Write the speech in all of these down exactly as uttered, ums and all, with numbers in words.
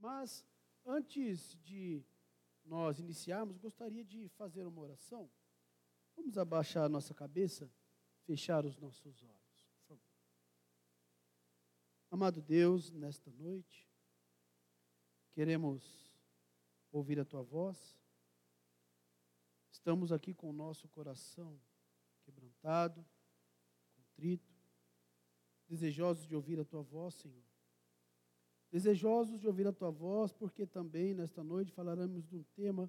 Mas, antes de nós iniciarmos, gostaria de fazer uma oração. Vamos abaixar a nossa cabeça, fechar os nossos olhos, por favor. Amado Deus, nesta noite, queremos ouvir a Tua voz. Estamos aqui com o nosso coração quebrantado, contrito, desejosos de ouvir a Tua voz, Senhor. Desejosos de ouvir a Tua voz, porque também nesta noite falaremos de um tema,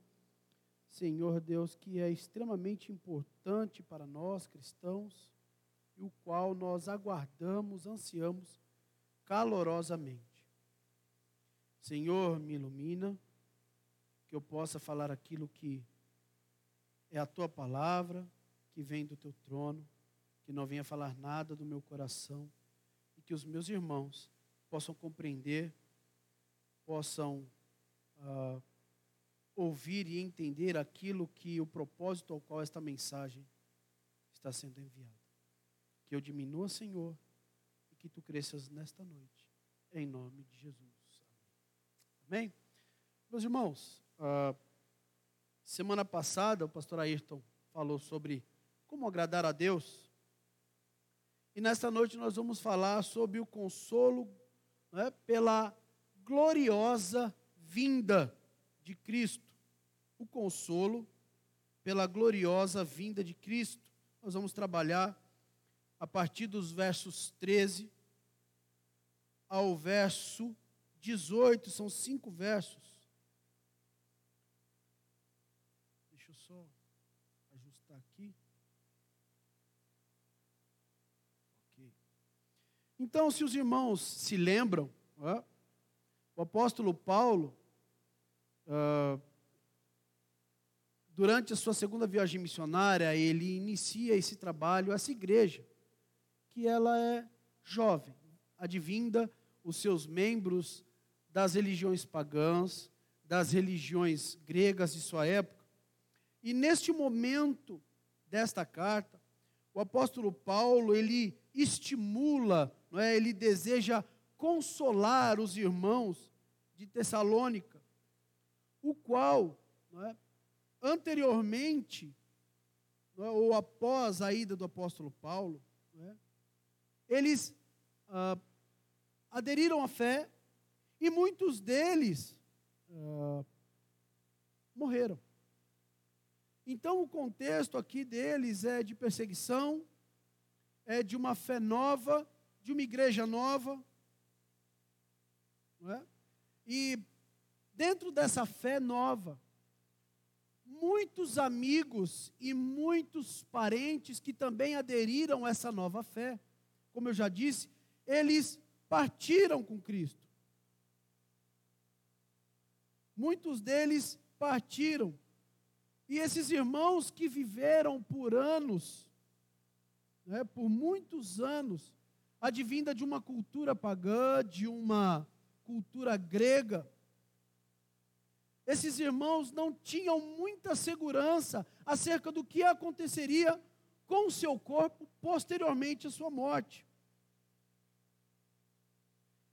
Senhor Deus, que é extremamente importante para nós cristãos, e o qual nós aguardamos, ansiamos calorosamente. Senhor, me ilumina, que eu possa falar aquilo que é a Tua palavra, que vem do Teu trono, que não venha falar nada do meu coração, e que os meus irmãos possam compreender, possam uh, ouvir e entender aquilo que o propósito ao qual esta mensagem está sendo enviada. Que eu diminua, Senhor, e que Tu cresças nesta noite, em nome de Jesus. Amém? Amém? Meus irmãos, uh, semana passada o pastor Ayrton falou sobre como agradar a Deus. E nesta noite nós vamos falar sobre o consolo, né, pela gloriosa vinda de Cristo. O consolo pela gloriosa vinda de Cristo. Nós vamos trabalhar a partir dos versos treze ao verso dezoito. São cinco versos. Deixa eu só ajustar aqui. Ok. Então, se os irmãos se lembram, é? o apóstolo Paulo, uh, durante a sua segunda viagem missionária, ele inicia esse trabalho, essa igreja, que ela é jovem, advinda os seus membros das religiões pagãs, das religiões gregas de sua época. E neste momento desta carta, o apóstolo Paulo, ele estimula, não é? ele deseja consolar os irmãos de Tessalônica, o qual, não é? anteriormente, não é? ou após a ida do apóstolo Paulo, não é? eles ah, aderiram à fé e muitos deles ah, morreram. Então, o contexto aqui deles é de perseguição, é de uma fé nova, de uma igreja nova. Não é? E dentro dessa fé nova, muitos amigos e muitos parentes que também aderiram a essa nova fé, como eu já disse, eles partiram com Cristo. Muitos deles partiram. E esses irmãos que viveram por anos, né, por muitos anos, advinda de uma cultura pagã, de uma cultura grega, esses irmãos não tinham muita segurança acerca do que aconteceria com o seu corpo posteriormente à sua morte.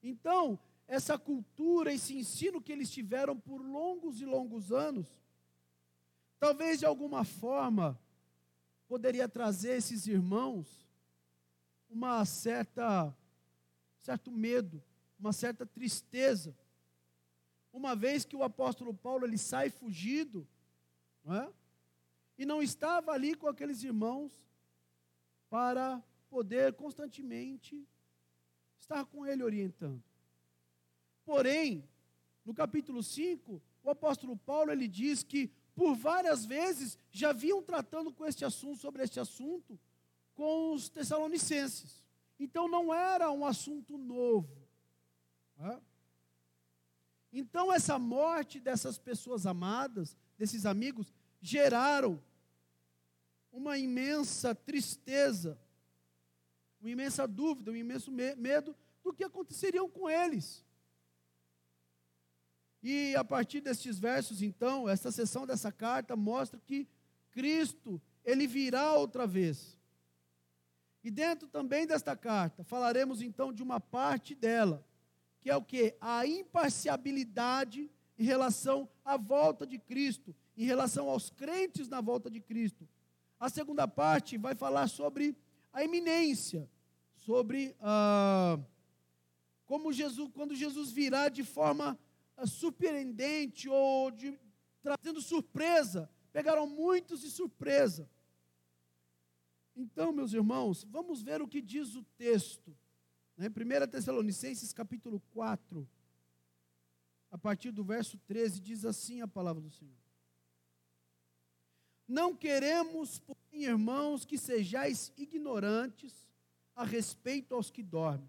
Então, essa cultura, esse ensino que eles tiveram por longos e longos anos, talvez de alguma forma poderia trazer esses irmãos uma certa, certo medo, uma certa tristeza, uma vez que o apóstolo Paulo ele sai fugido, não é? e não estava ali com aqueles irmãos para poder constantemente estar com ele orientando. Porém, no capítulo cinco, o apóstolo Paulo ele diz que por várias vezes já vinham tratando com este assunto, sobre este assunto, com os tessalonicenses. Então não era um assunto novo. Né? Então essa morte dessas pessoas amadas, desses amigos, geraram uma imensa tristeza, uma imensa dúvida, um imenso medo do que aconteceriam com eles. E a partir destes versos, então, esta seção dessa carta mostra que Cristo, ele virá outra vez. E dentro também desta carta, falaremos então de uma parte dela, que que é o quê? A imparcialidade em relação à volta de Cristo, em relação aos crentes na volta de Cristo. A segunda parte vai falar sobre a iminência, sobre ah, como Jesus, quando Jesus virá de forma ah, surpreendente ou de, trazendo surpresa. Pegaram muitos de surpresa. Então, meus irmãos, vamos ver o que diz o texto. Em primeira Tessalonicenses, capítulo quatro, a partir do verso treze, diz assim a palavra do Senhor. Não queremos, porém, irmãos, que sejais ignorantes a respeito aos que dormem,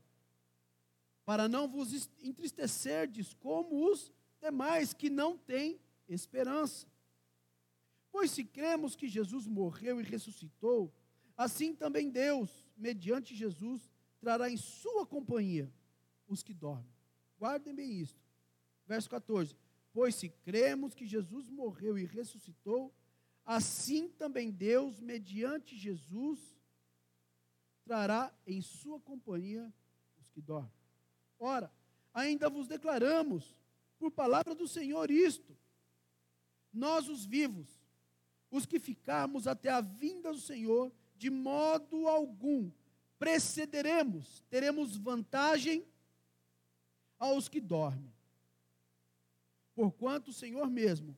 para não vos entristecerdes como os demais que não têm esperança. Pois se cremos que Jesus morreu e ressuscitou, assim também Deus, mediante Jesus, trará em sua companhia os que dormem. Guardem bem isto. Verso quatorze. Pois se cremos que Jesus morreu e ressuscitou, assim também Deus, mediante Jesus, trará em sua companhia os que dormem. Ora, ainda vos declaramos, por palavra do Senhor, isto: nós, os vivos, os que ficarmos até a vinda do Senhor, de modo algum precederemos, teremos vantagem aos que dormem. Porquanto o Senhor mesmo,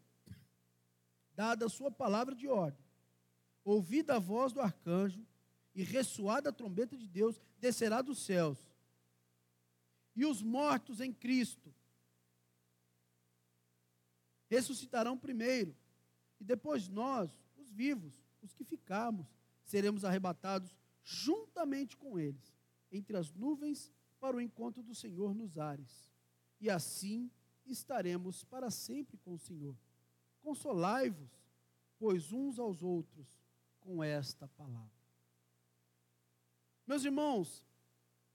dada a sua palavra de ordem, ouvida a voz do arcanjo e ressoada a trombeta de Deus, descerá dos céus. E os mortos em Cristo ressuscitarão primeiro, e depois nós, os vivos, os que ficarmos, seremos arrebatados juntamente com eles, entre as nuvens, para o encontro do Senhor nos ares. E assim estaremos para sempre com o Senhor. Consolai-vos, pois, uns aos outros, com esta palavra. Meus irmãos,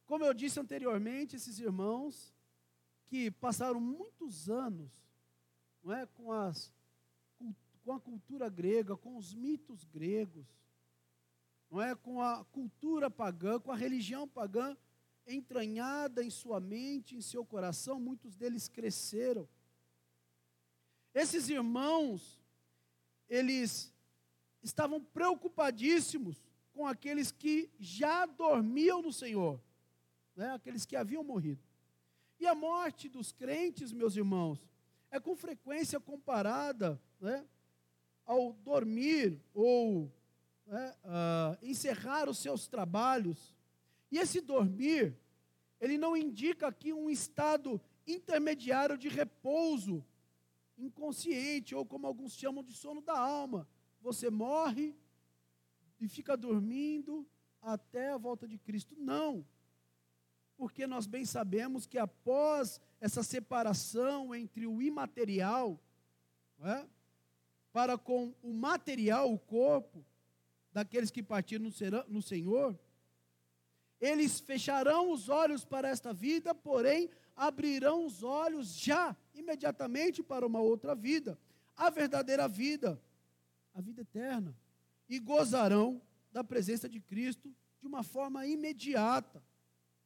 como eu disse anteriormente, esses irmãos que passaram muitos anos, não é, com, as, com a cultura grega, com os mitos gregos, não é, com a cultura pagã, com a religião pagã entranhada em sua mente, em seu coração, muitos deles cresceram. Esses irmãos, eles estavam preocupadíssimos com aqueles que já dormiam no Senhor, né? Aqueles que haviam morrido. E a morte dos crentes, meus irmãos, é com frequência comparada, né, ao dormir ou né, uh, encerrar os seus trabalhos. E esse dormir, ele não indica aqui um estado intermediário de repouso inconsciente, ou como alguns chamam de sono da alma. Você morre e fica dormindo até a volta de Cristo. Não, porque nós bem sabemos que após essa separação entre o imaterial, não é, para com o material, o corpo, daqueles que partiram no Senhor, eles fecharão os olhos para esta vida, porém abrirão os olhos já, imediatamente, para uma outra vida, a verdadeira vida, a vida eterna, e gozarão da presença de Cristo de uma forma imediata,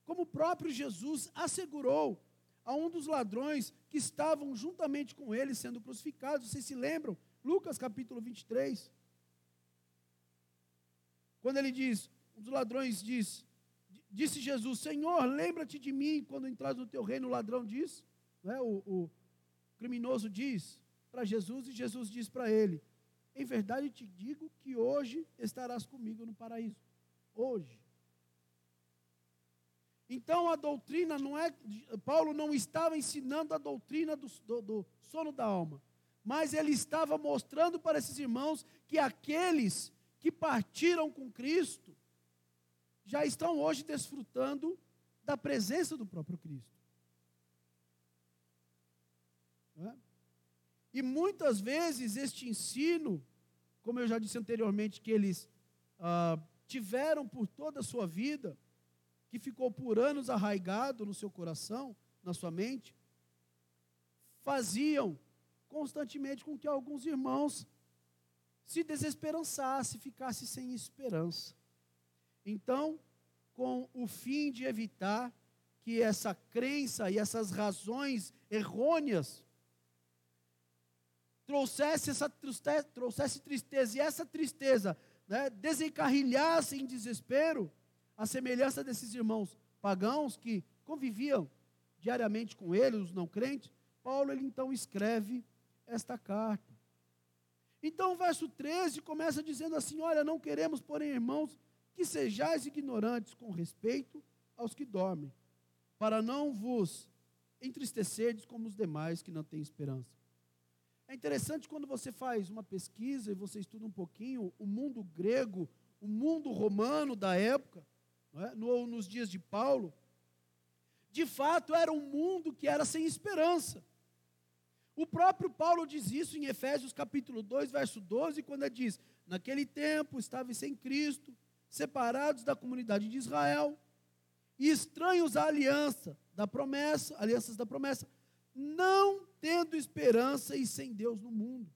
como o próprio Jesus assegurou a um dos ladrões que estavam juntamente com ele sendo crucificados. Vocês se lembram? Lucas capítulo vinte e três, quando ele diz, um dos ladrões diz, disse Jesus: Senhor, lembra-te de mim quando entras no teu reino. O ladrão diz, não é? o, o criminoso diz para Jesus, e Jesus diz para ele: em verdade te digo que hoje estarás comigo no paraíso. Hoje. Então a doutrina não é, Paulo não estava ensinando a doutrina do, do, do sono da alma, mas ele estava mostrando para esses irmãos que aqueles que partiram com Cristo já estão hoje desfrutando da presença do próprio Cristo. Não é? E muitas vezes este ensino, como eu já disse anteriormente, que eles ah, tiveram por toda a sua vida, que ficou por anos arraigado no seu coração, na sua mente, faziam constantemente com que alguns irmãos se desesperançasse, ficasse sem esperança. Então, com o fim de evitar que que essa crença e essas razões errôneas trouxesse, essa tristeza, trouxesse tristeza, e essa tristeza, né, desencarrilhasse em desespero, a semelhança desses irmãos pagãos que conviviam diariamente com ele, os não crentes. Paulo, ele então escreve esta carta. Então o verso treze começa dizendo assim: olha, não queremos, porém, irmãos, que sejais ignorantes com respeito aos que dormem, para não vos entristecerdes como os demais que não têm esperança. É interessante quando você faz uma pesquisa e você estuda um pouquinho o mundo grego, o mundo romano da época, não é? no, nos dias de Paulo, de fato era um mundo que era sem esperança. O próprio Paulo diz isso em Efésios capítulo dois, verso doze, quando ele diz: naquele tempo estavam sem Cristo, separados da comunidade de Israel, e estranhos à aliança da promessa, alianças da promessa, não tendo esperança e sem Deus no mundo.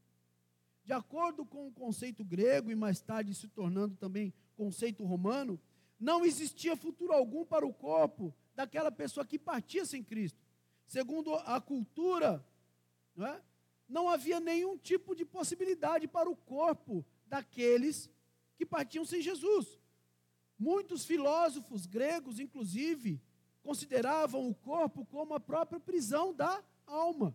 De acordo com o conceito grego e mais tarde se tornando também conceito romano, não existia futuro algum para o corpo daquela pessoa que partia sem Cristo. Segundo a cultura, não é? não havia nenhum tipo de possibilidade para o corpo daqueles que partiam sem Jesus. Muitos filósofos gregos, inclusive, consideravam o corpo como a própria prisão da alma.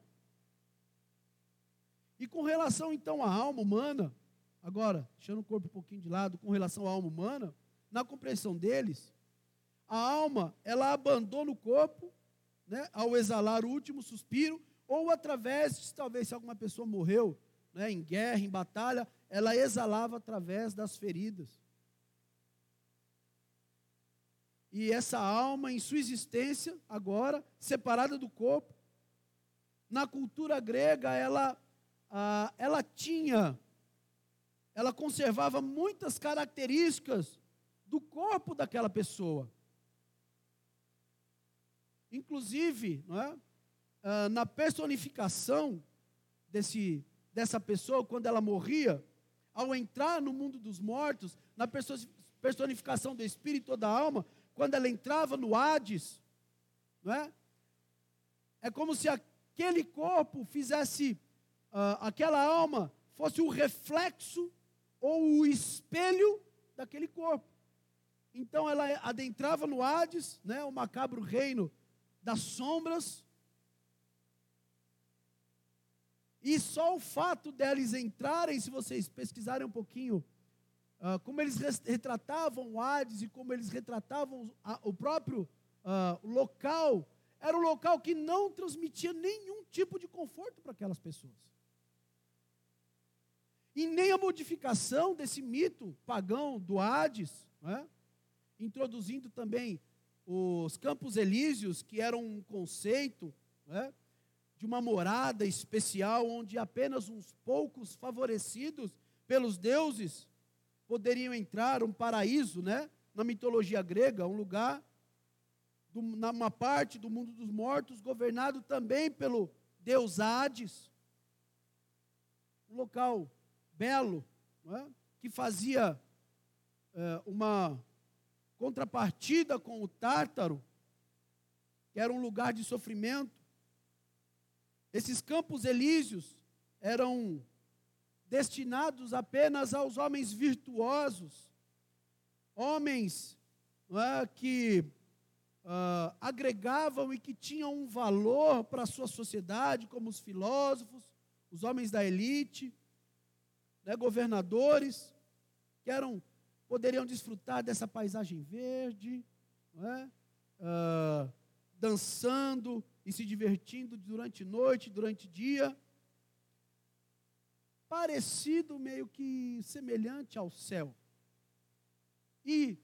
E com relação, então, à alma humana, agora, deixando o corpo um pouquinho de lado, com relação à alma humana, na compreensão deles, a alma, ela abandona o corpo, né, ao exalar o último suspiro, ou através, talvez se alguma pessoa morreu, né, em guerra, em batalha, ela exalava através das feridas. E essa alma, em sua existência, agora, separada do corpo, na cultura grega, ela, ah, ela tinha, ela conservava muitas características do corpo daquela pessoa. Inclusive, não é? ah, na personificação desse, dessa pessoa, quando ela morria, ao entrar no mundo dos mortos, na personificação do espírito ou da alma, quando ela entrava no Hades, não é? É como se aquele corpo fizesse, uh, aquela alma fosse o reflexo ou o espelho daquele corpo. Então ela adentrava no Hades, né, o macabro reino das sombras, e só o fato deles entrarem, se vocês pesquisarem um pouquinho, Uh, como eles retratavam o Hades e como eles retratavam a, o próprio uh, local, era um local que não transmitia nenhum tipo de conforto para aquelas pessoas. E nem a modificação desse mito pagão do Hades, né, introduzindo também os campos elísios, que eram um conceito, né, de uma morada especial, onde apenas uns poucos favorecidos pelos deuses poderiam entrar, um paraíso, né? Na mitologia grega, um lugar, do, numa parte do mundo dos mortos, governado também pelo deus Hades, um local belo, não é? que fazia é, uma contrapartida com o Tártaro, que era um lugar de sofrimento. Esses campos elíseos eram destinados apenas aos homens virtuosos, homens não é, que uh, agregavam e que tinham um valor para a sua sociedade, como os filósofos, os homens da elite, né, governadores, que eram, poderiam desfrutar dessa paisagem verde, não é, uh, dançando e se divertindo durante noite, durante dia, parecido, meio que semelhante ao céu. E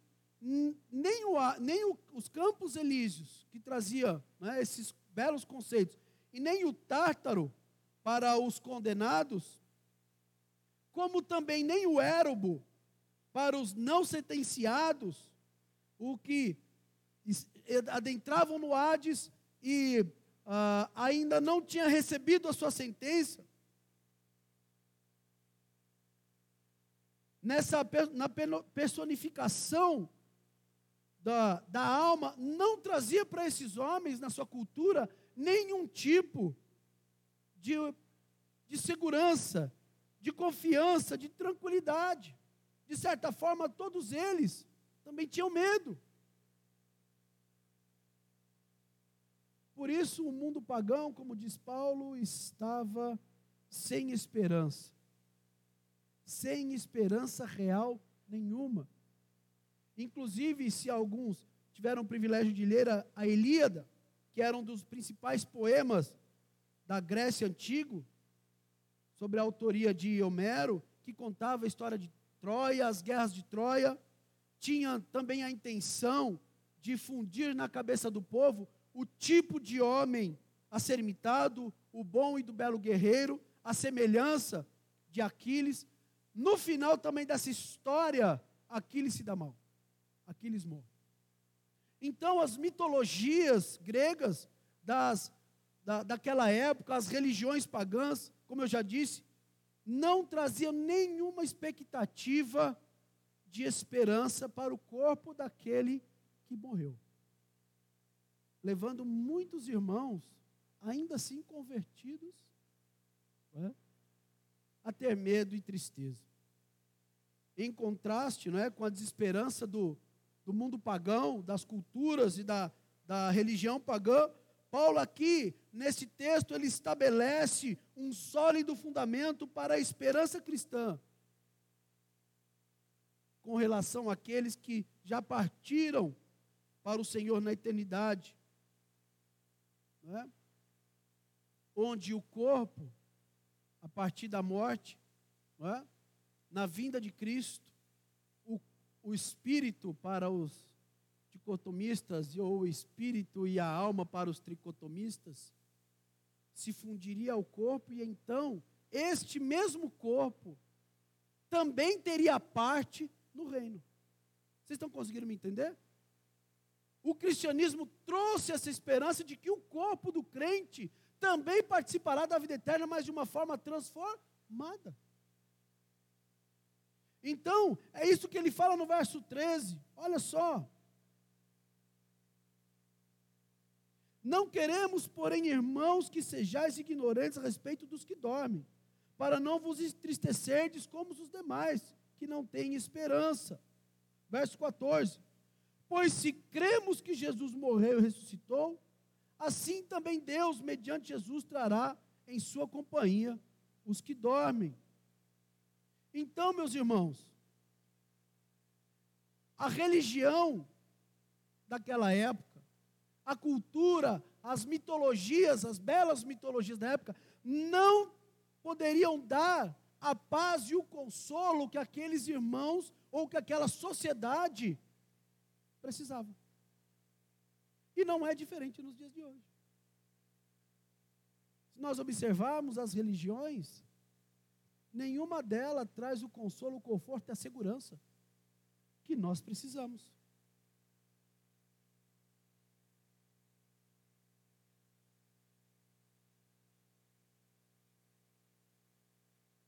nem, o, nem o, os campos elíseos, que trazia, né, esses belos conceitos, e nem o Tártaro para os condenados, como também nem o Érebo para os não sentenciados, o que adentravam no Hades e ah, ainda não tinha recebido a sua sentença, Nessa, na personificação da, da alma não trazia para esses homens, na sua cultura, nenhum tipo de, de segurança, de confiança, de tranquilidade. De certa forma, todos eles também tinham medo. Por isso, o mundo pagão, como diz Paulo, estava sem esperança. Sem esperança real nenhuma. Inclusive, se alguns tiveram o privilégio de ler a, a Ilíada, que era um dos principais poemas da Grécia Antiga, sobre a autoria de Homero, que contava a história de Troia, as guerras de Troia, tinha também a intenção de fundir na cabeça do povo o tipo de homem a ser imitado, o bom e do belo guerreiro, a semelhança de Aquiles. No final também dessa história, Aquiles se dá mal. Aquiles morre. Então, as mitologias gregas das, da, daquela época, as religiões pagãs, como eu já disse, não traziam nenhuma expectativa de esperança para o corpo daquele que morreu, levando muitos irmãos, ainda assim convertidos, não é, a ter medo e tristeza. Em contraste, não é, com a desesperança do, do mundo pagão, das culturas e da, da religião pagã, Paulo aqui, nesse texto, ele estabelece um sólido fundamento para a esperança cristã, com relação àqueles que já partiram para o Senhor na eternidade. É? Onde o corpo, a partir da morte, é? na vinda de Cristo, o, o espírito para os dicotomistas, ou o espírito e a alma para os tricotomistas, se fundiria ao corpo, e então este mesmo corpo também teria parte no reino. Vocês estão conseguindo me entender? O cristianismo trouxe essa esperança de que o corpo do crente também participará da vida eterna, mas de uma forma transformada. Então, é isso que ele fala no verso treze. Olha só. Não queremos, porém, irmãos, que sejais ignorantes a respeito dos que dormem, para não vos entristecerdes como os demais, que não têm esperança. Verso quatorze. Pois se cremos que Jesus morreu e ressuscitou, assim também Deus, mediante Jesus, trará em sua companhia os que dormem. Então, meus irmãos, a religião daquela época, a cultura, as mitologias, as belas mitologias da época, não poderiam dar a paz e o consolo que aqueles irmãos ou que aquela sociedade precisavam. E não é diferente nos dias de hoje. Se nós observarmos as religiões, nenhuma delas traz o consolo, o conforto e a segurança que nós precisamos.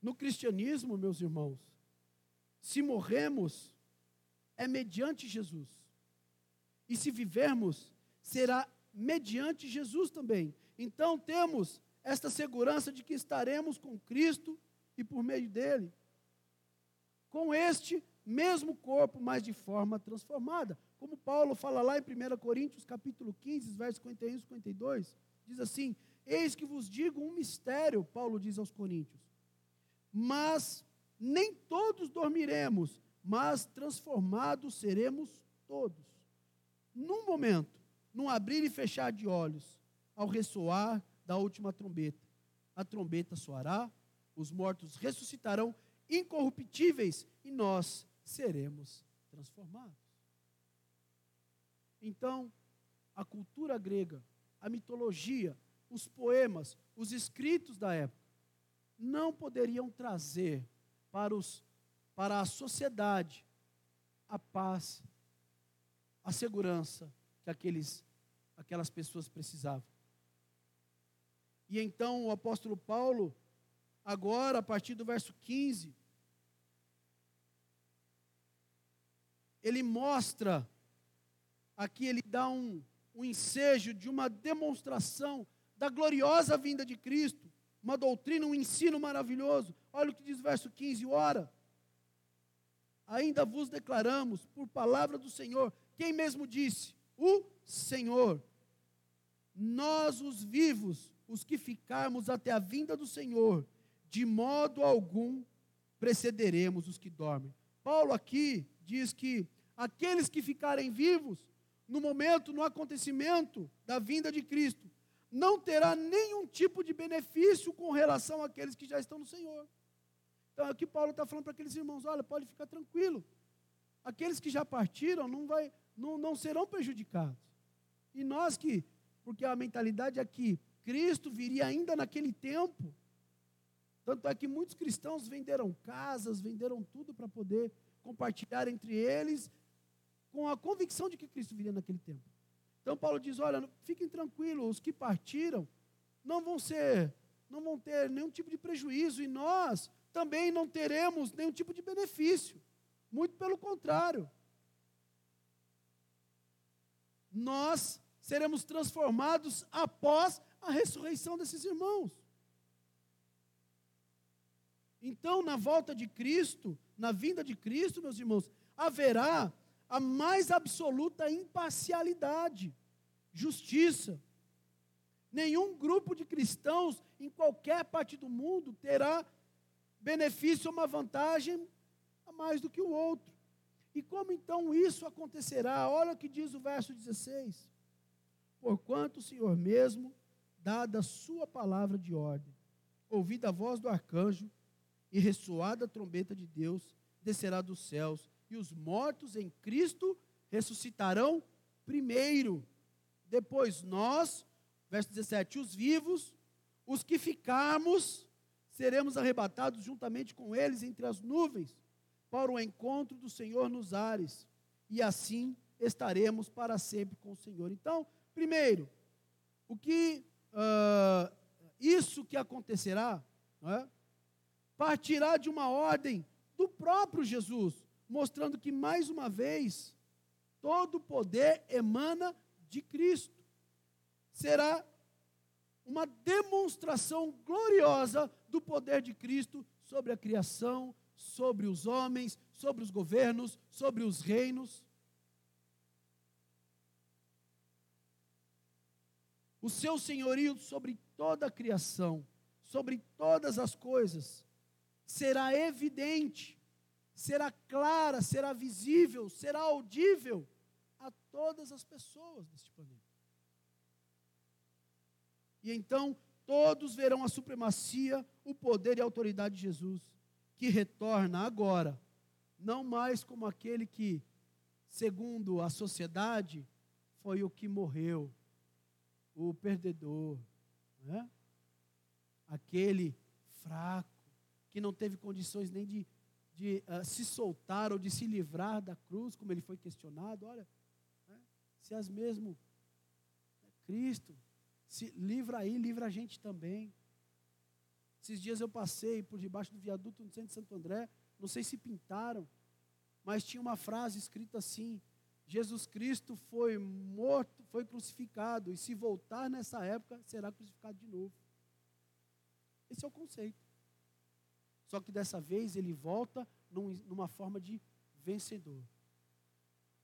No cristianismo, meus irmãos, se morremos, é mediante Jesus. E se vivermos, será mediante Jesus também. Então temos esta segurança de que estaremos com Cristo e por meio dele, com este mesmo corpo, mas de forma transformada. Como Paulo fala lá em primeira Coríntios, capítulo quinze, versos cinquenta e um e cinquenta e dois, diz assim: eis que vos digo um mistério, Paulo diz aos Coríntios, mas nem todos dormiremos, mas transformados seremos todos. Num momento, num abrir e fechar de olhos, ao ressoar da última trombeta. A trombeta soará, os mortos ressuscitarão incorruptíveis e nós seremos transformados. Então, a cultura grega, a mitologia, os poemas, os escritos da época, não poderiam trazer para, os, para a sociedade a paz, a segurança que aqueles, aquelas pessoas precisavam. E então o apóstolo Paulo, agora a partir do verso quinze, ele mostra aqui ele dá um, um ensejo de uma demonstração da gloriosa vinda de Cristo, uma doutrina, um ensino maravilhoso. Olha o que diz o verso quinze, ora, ainda vos declaramos, por palavra do Senhor, quem mesmo disse, o Senhor, nós os vivos, os que ficarmos até a vinda do Senhor, de modo algum precederemos os que dormem. Paulo aqui diz que aqueles que ficarem vivos, no momento, no acontecimento da vinda de Cristo, não terá nenhum tipo de benefício com relação àqueles que já estão no Senhor. Então, aqui Paulo está falando para aqueles irmãos, olha, pode ficar tranquilo, aqueles que já partiram não, vai, não, não serão prejudicados. E nós que, porque a mentalidade é que Cristo viria ainda naquele tempo, tanto é que muitos cristãos venderam casas, venderam tudo para poder compartilhar entre eles, com a convicção de que Cristo viria naquele tempo. Então Paulo diz, olha, fiquem tranquilos, os que partiram não vão ser, não vão ter nenhum tipo de prejuízo, e nós também não teremos nenhum tipo de benefício, muito pelo contrário, nós seremos transformados após a ressurreição desses irmãos. Então, na volta de Cristo, na vinda de Cristo, meus irmãos, haverá a mais absoluta imparcialidade, justiça. Nenhum grupo de cristãos em qualquer parte do mundo terá benefício ou uma vantagem a mais do que o outro. E como então isso acontecerá? Olha o que diz o verso dezesseis. Porquanto o Senhor mesmo, dada a sua palavra de ordem, ouvida a voz do arcanjo e ressoada a trombeta de Deus, descerá dos céus, e os mortos em Cristo ressuscitarão primeiro. Depois nós, verso dezessete, os vivos, os que ficarmos, seremos arrebatados juntamente com eles entre as nuvens, para o encontro do Senhor nos ares, e assim estaremos para sempre com o Senhor. Então, primeiro, o que, uh, isso que acontecerá, não é? Partirá de uma ordem do próprio Jesus, mostrando que, mais uma vez, todo o poder emana de Cristo. Será uma demonstração gloriosa do poder de Cristo sobre a criação, sobre os homens, sobre os governos, sobre os reinos. O seu senhorio sobre toda a criação, sobre todas as coisas, será evidente, será clara, será visível, será audível a todas as pessoas deste planeta. E então, todos verão a supremacia, o poder e a autoridade de Jesus, que retorna agora, não mais como aquele que, segundo a sociedade, foi o que morreu, o perdedor, né? Aquele fraco, que não teve condições nem de, de uh, se soltar ou de se livrar da cruz, como ele foi questionado, olha, né? Se as mesmo Cristo, se livra aí, livra a gente também. Esses dias eu passei por debaixo do viaduto no centro de Santo André, não sei se pintaram, mas tinha uma frase escrita assim, Jesus Cristo foi morto, foi crucificado, e se voltar nessa época, será crucificado de novo. Esse é o conceito. Só que dessa vez ele volta num, numa forma de vencedor,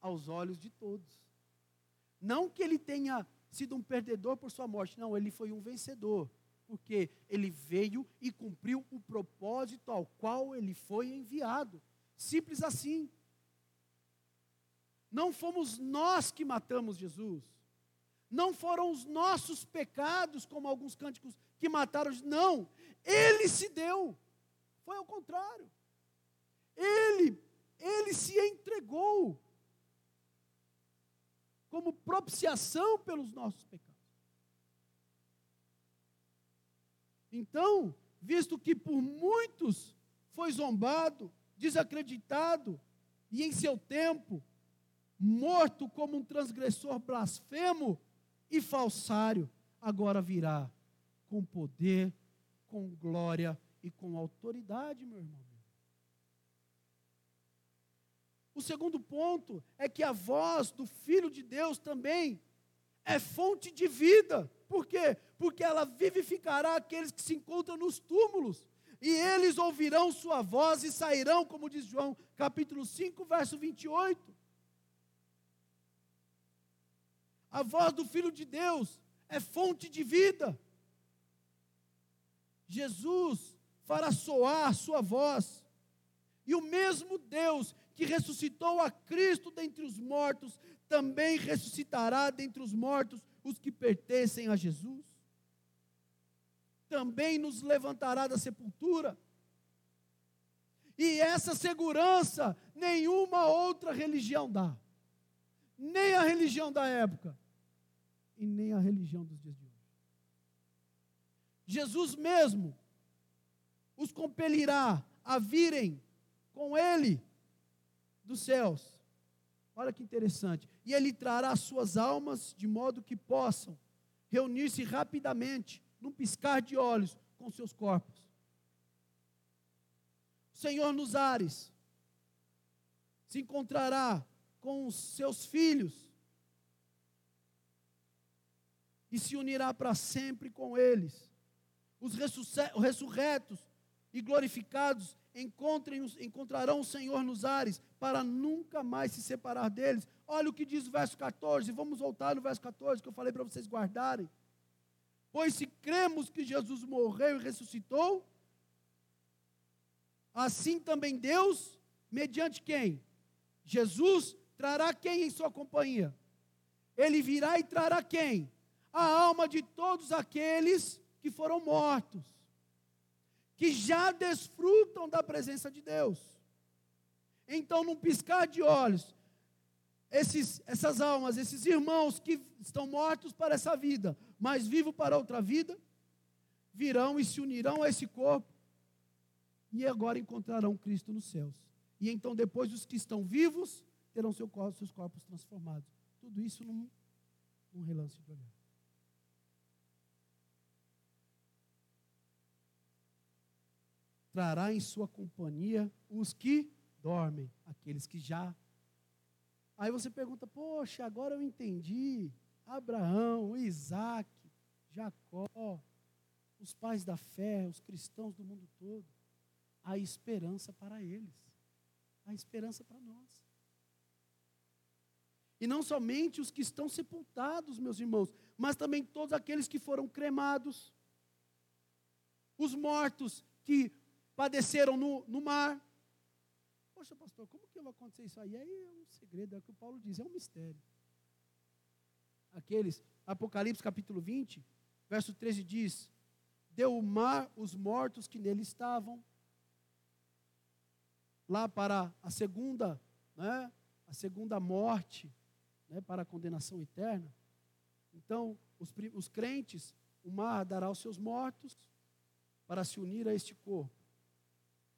aos olhos de todos. Não que ele tenha sido um perdedor por sua morte, não, ele foi um vencedor, porque ele veio e cumpriu o propósito ao qual ele foi enviado. Simples assim. Não fomos nós que matamos Jesus. Não foram os nossos pecados, como alguns cânticos que mataram. Não, ele se deu. Foi ao contrário. Ele, ele se entregou como propiciação pelos nossos pecados. Então, visto que por muitos foi zombado, desacreditado e em seu tempo morto como um transgressor blasfemo e falsário, agora virá com poder, com glória e com autoridade, meu irmão. O segundo ponto é que a voz do Filho de Deus também é fonte de vida. Por quê? Porque ela vivificará aqueles que se encontram nos túmulos. E eles ouvirão sua voz e sairão, como diz João, capítulo cinco, verso vinte e oito. A voz do Filho de Deus é fonte de vida. Jesus fará soar sua voz. E o mesmo Deus que ressuscitou a Cristo dentre os mortos, também ressuscitará dentre os mortos os que pertencem a Jesus. Também nos levantará da sepultura. E essa segurança nenhuma outra religião dá. Nem a religião da época. E nem a religião dos dias de hoje. Jesus mesmo os compelirá a virem com Ele dos céus. Olha que interessante. E Ele trará suas almas de modo que possam reunir-se rapidamente, num piscar de olhos, com seus corpos. O Senhor nos ares se encontrará com os seus filhos e se unirá para sempre com eles. Os ressurretos e glorificados encontrarão o Senhor nos ares, para nunca mais se separar deles. Olha o que diz o verso catorze, vamos voltar no verso catorze, que eu falei para vocês guardarem. Pois se cremos que Jesus morreu e ressuscitou, assim também Deus, mediante quem? Jesus, trará quem em sua companhia? Ele virá e trará quem? A alma de todos aqueles que foram mortos, que já desfrutam da presença de Deus. Então, num piscar de olhos, esses, essas almas, esses irmãos que estão mortos para essa vida, mas vivos para outra vida, virão e se unirão a esse corpo, e agora encontrarão Cristo nos céus. E então, depois, os que estão vivos terão seu corpo, seus corpos transformados. Tudo isso num, num relance de olhar. Trará em sua companhia os que dormem, aqueles que já. Aí você pergunta, poxa, agora eu entendi, Abraão, Isaac, Jacó, os pais da fé, os cristãos do mundo todo, há esperança para eles, há esperança para nós. E não somente os que estão sepultados, meus irmãos, mas também todos aqueles que foram cremados, os mortos que padeceram no, no mar. Poxa, pastor, como que vai acontecer isso aí? Aí é um segredo, é o que o Paulo diz, é um mistério. Aqueles, Apocalipse capítulo vinte, verso treze diz, deu o mar os mortos que nele estavam, lá para a segunda, né, a segunda morte, né, para a condenação eterna. Então, os, os crentes, o mar dará aos seus mortos, para se unir a este corpo.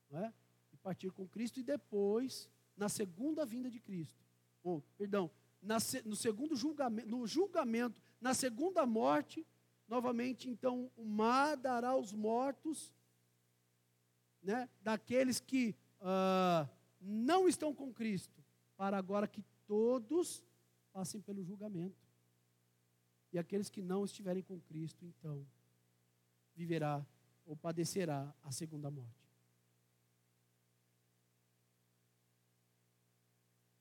Não é? E partir com Cristo, e depois, na segunda vinda de Cristo, bom, perdão, na, no segundo julgamento, no julgamento, na segunda morte, novamente, então, o mar dará aos mortos, né, daqueles que uh, não estão com Cristo, para agora que todos passem pelo julgamento. E aqueles que não estiverem com Cristo, então, viverá ou padecerá a segunda morte.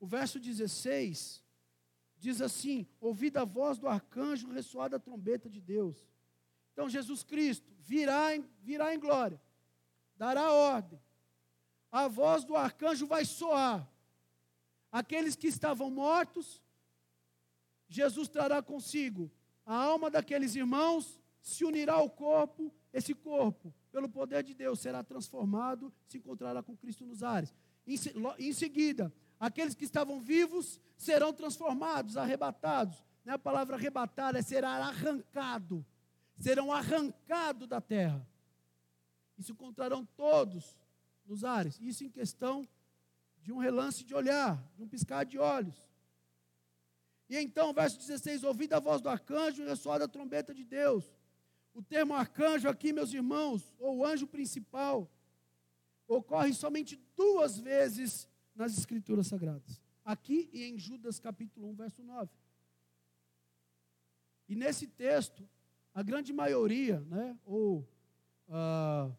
O verso dezesseis diz assim, ouvida a voz do arcanjo, ressoada a trombeta de Deus. Então Jesus Cristo virá em, virá em glória, dará ordem, a voz do arcanjo vai soar, aqueles que estavam mortos, Jesus trará consigo, a alma daqueles irmãos se unirá ao corpo, esse corpo, pelo poder de Deus, será transformado, se encontrará com Cristo nos ares. Em, em seguida, aqueles que estavam vivos serão transformados, arrebatados. A palavra arrebatada será arrancado. Serão arrancados da terra. E se encontrarão todos nos ares. Isso em questão de um relance de olhar, de um piscar de olhos. E então, verso dezesseis, ouvida a voz do arcanjo, ressoada a trombeta de Deus. O termo arcanjo aqui, meus irmãos, ou anjo principal, ocorre somente duas vezes nas Escrituras Sagradas. Aqui e em Judas capítulo um, verso nove. E nesse texto, a grande maioria, né, ou uh,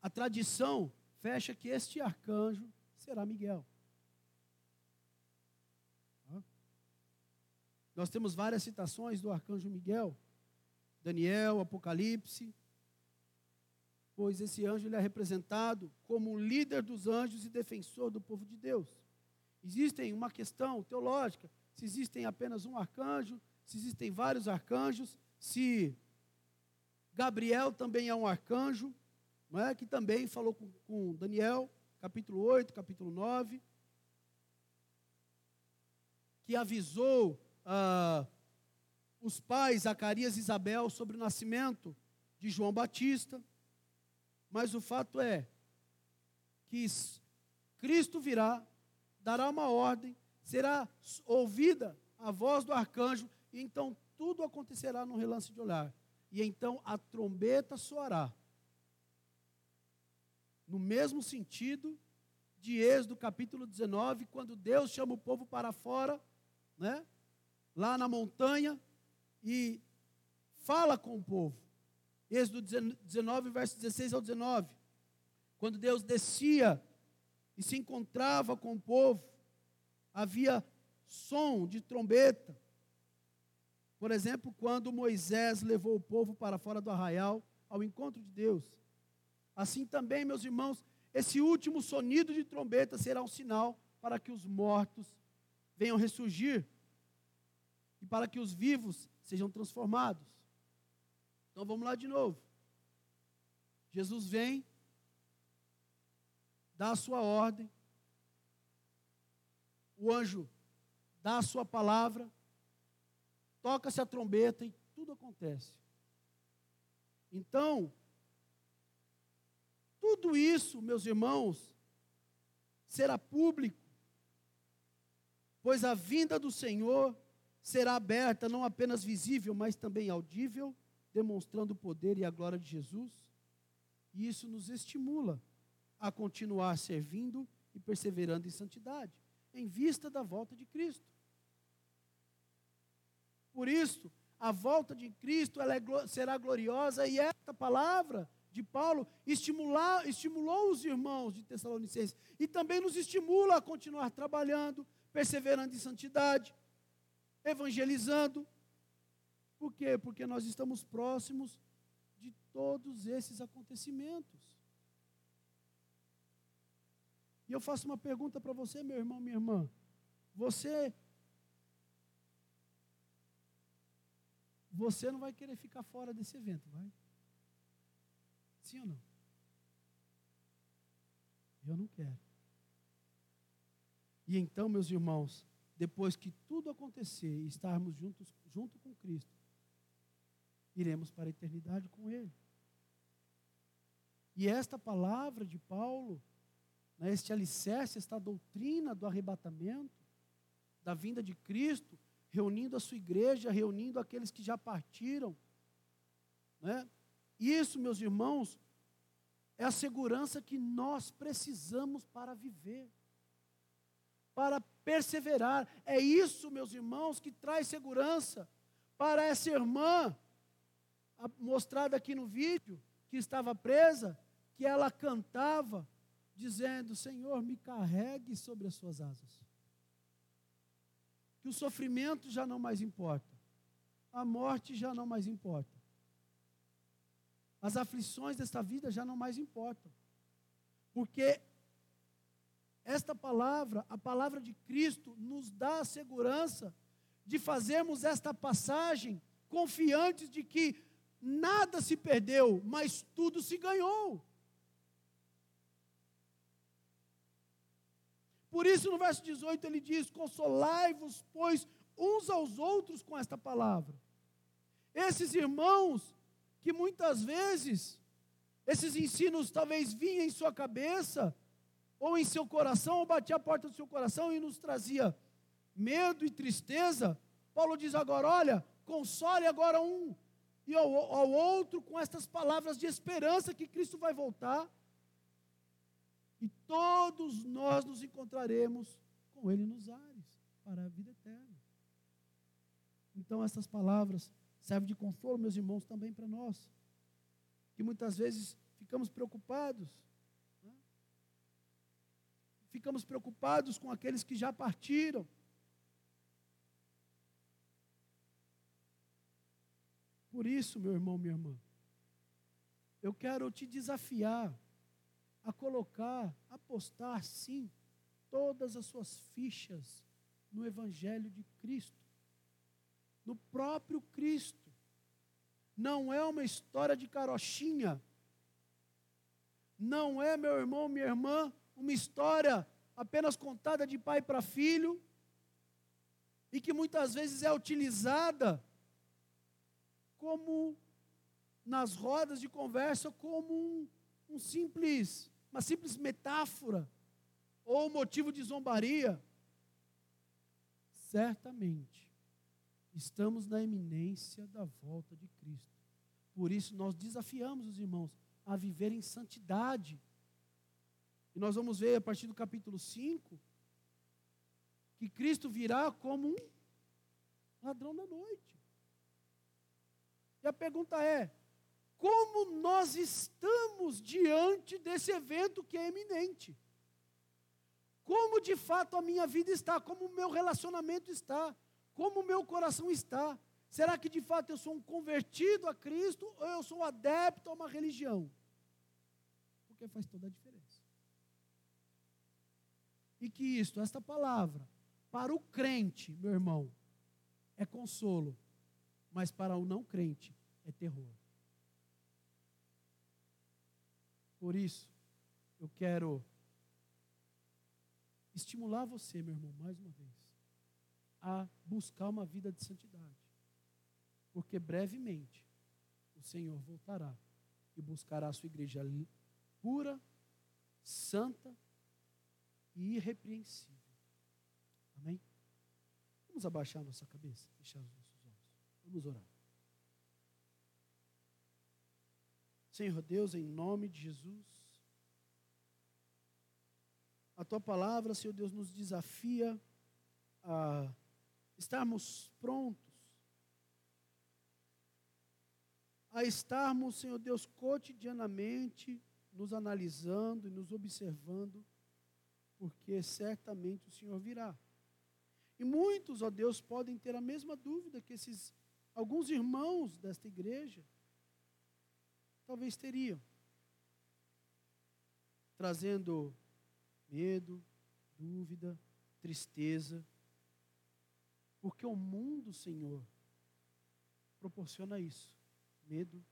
a tradição fecha que este arcanjo será Miguel. Nós temos várias citações do arcanjo Miguel, Daniel, Apocalipse, pois esse anjo ele é representado como um líder dos anjos e defensor do povo de Deus. Existe uma questão teológica, se existem apenas um arcanjo, se existem vários arcanjos, se Gabriel também é um arcanjo, não é? Que também falou com, com Daniel, capítulo oito, capítulo nove, que avisou Uh, os pais, Zacarias e Isabel, sobre o nascimento de João Batista. Mas o fato é que Cristo virá, dará uma ordem, será ouvida a voz do arcanjo, e então tudo acontecerá num relance de olhar. E então a trombeta soará. No mesmo sentido de Êxodo capítulo dezenove, quando Deus chama o povo para fora, né? Lá na montanha, e fala com o povo. Êxodo dezenove, verso dezesseis ao dezenove, quando Deus descia e se encontrava com o povo, havia som de trombeta. Por exemplo, quando Moisés levou o povo para fora do arraial, ao encontro de Deus. Assim também, meus irmãos, esse último sonido de trombeta será um sinal para que os mortos venham ressurgir, e para que os vivos sejam transformados. Então vamos lá de novo. Jesus vem, dá a sua ordem, o anjo dá a sua palavra, toca-se a trombeta e tudo acontece. Então, tudo isso, meus irmãos, será público, pois a vinda do Senhor será aberta, não apenas visível, mas também audível, demonstrando o poder e a glória de Jesus. E isso nos estimula a continuar servindo e perseverando em santidade, em vista da volta de Cristo. Por isso, a volta de Cristo ela é, será gloriosa, e esta palavra de Paulo estimular, estimulou os irmãos de Tessalonicenses, e também nos estimula a continuar trabalhando, perseverando em santidade, evangelizando. Por quê? Porque nós estamos próximos de todos esses acontecimentos. E eu faço uma pergunta para você, meu irmão, minha irmã. Você, você não vai querer ficar fora desse evento, vai? Sim ou não? Eu não quero. E então, meus irmãos, depois que tudo acontecer e estarmos juntos, junto com Cristo, iremos para a eternidade com Ele. E esta palavra de Paulo, né, este alicerce, esta doutrina do arrebatamento, da vinda de Cristo, reunindo a sua igreja, reunindo aqueles que já partiram, né? Isso, meus irmãos, é a segurança que nós precisamos para viver, para perseverar. É isso, meus irmãos, que traz segurança para essa irmã, mostrada aqui no vídeo, que estava presa, que ela cantava, dizendo: Senhor, me carregue sobre as suas asas. Que o sofrimento já não mais importa, a morte já não mais importa, as aflições desta vida já não mais importam, porque esta palavra, a palavra de Cristo, nos dá a segurança de fazermos esta passagem confiantes de que nada se perdeu, mas tudo se ganhou. Por isso no verso dezoito ele diz: consolai-vos, pois, uns aos outros com esta palavra. Esses irmãos que muitas vezes, esses ensinos talvez vinham em sua cabeça, ou em seu coração, ou batia a porta do seu coração e nos trazia medo e tristeza. Paulo diz agora: olha, console agora um e ao, ao outro com estas palavras de esperança que Cristo vai voltar. E todos nós nos encontraremos com Ele nos ares, para a vida eterna. Então, essas palavras servem de consolo, meus irmãos, também para nós, que muitas vezes ficamos preocupados, né? Ficamos preocupados com aqueles que já partiram. Por isso, meu irmão, minha irmã, eu quero te desafiar a colocar, a postar, sim, todas as suas fichas no Evangelho de Cristo, no próprio Cristo. Não é uma história de carochinha, não é, meu irmão, minha irmã, uma história apenas contada de pai para filho, e que muitas vezes é utilizada como, nas rodas de conversa, como um, um simples, uma simples metáfora, ou motivo de zombaria. Certamente, estamos na iminência da volta de Cristo. Por isso, nós desafiamos os irmãos a viver em santidade. E nós vamos ver, a partir do capítulo cinco, que Cristo virá como um ladrão da noite. E a pergunta é: como nós estamos diante desse evento que é iminente? Como de fato a minha vida está? Como o meu relacionamento está? Como o meu coração está? Será que de fato eu sou um convertido a Cristo ou eu sou um adepto a uma religião? Porque faz toda a diferença. E que isto, esta palavra, para o crente, meu irmão, é consolo, mas para o não crente é terror. Por isso, eu quero estimular você, meu irmão, mais uma vez, a buscar uma vida de santidade. Porque brevemente o Senhor voltará e buscará a sua igreja pura, santa e irrepreensível. Amém? Vamos abaixar a nossa cabeça, fechar os nossos olhos. Vamos orar. Senhor Deus, em nome de Jesus, a Tua palavra, Senhor Deus, nos desafia a estarmos prontos, a estarmos, Senhor Deus, cotidianamente nos analisando e nos observando, porque certamente o Senhor virá. E muitos, ó Deus, podem ter a mesma dúvida que esses alguns irmãos desta igreja talvez teriam, trazendo medo, dúvida, tristeza, porque o mundo, Senhor, proporciona isso, medo,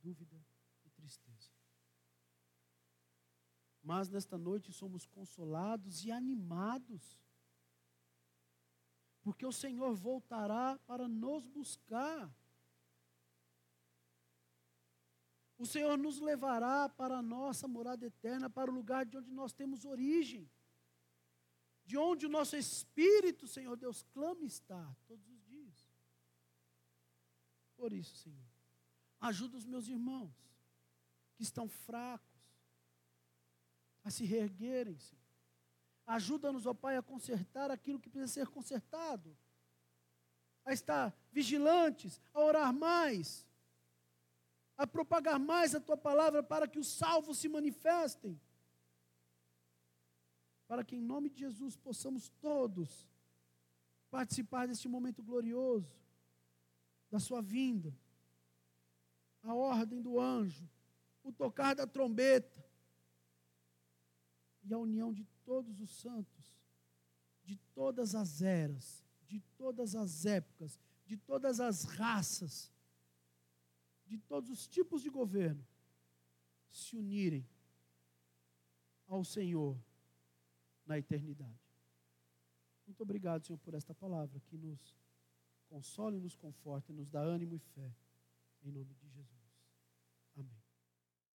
dúvida e tristeza. Mas nesta noite somos consolados e animados, porque o Senhor voltará para nos buscar. O Senhor nos levará para a nossa morada eterna, para o lugar de onde nós temos origem, de onde o nosso espírito, Senhor Deus, clama estar todos os dias. Por isso, Senhor, ajuda os meus irmãos, que estão fracos, a se reerguerem, Senhor. Ajuda-nos, ó Pai, a consertar aquilo que precisa ser consertado, a estar vigilantes, a orar mais, a propagar mais a Tua palavra para que os salvos se manifestem, para que em nome de Jesus possamos todos participar deste momento glorioso, da Sua vinda, a ordem do anjo, o tocar da trombeta e a união de todos os santos, de todas as eras, de todas as épocas, de todas as raças, de todos os tipos de governo, se unirem ao Senhor na eternidade. Muito obrigado, Senhor, por esta palavra que nos consola e nos conforta e nos dá ânimo e fé. Em nome de Jesus.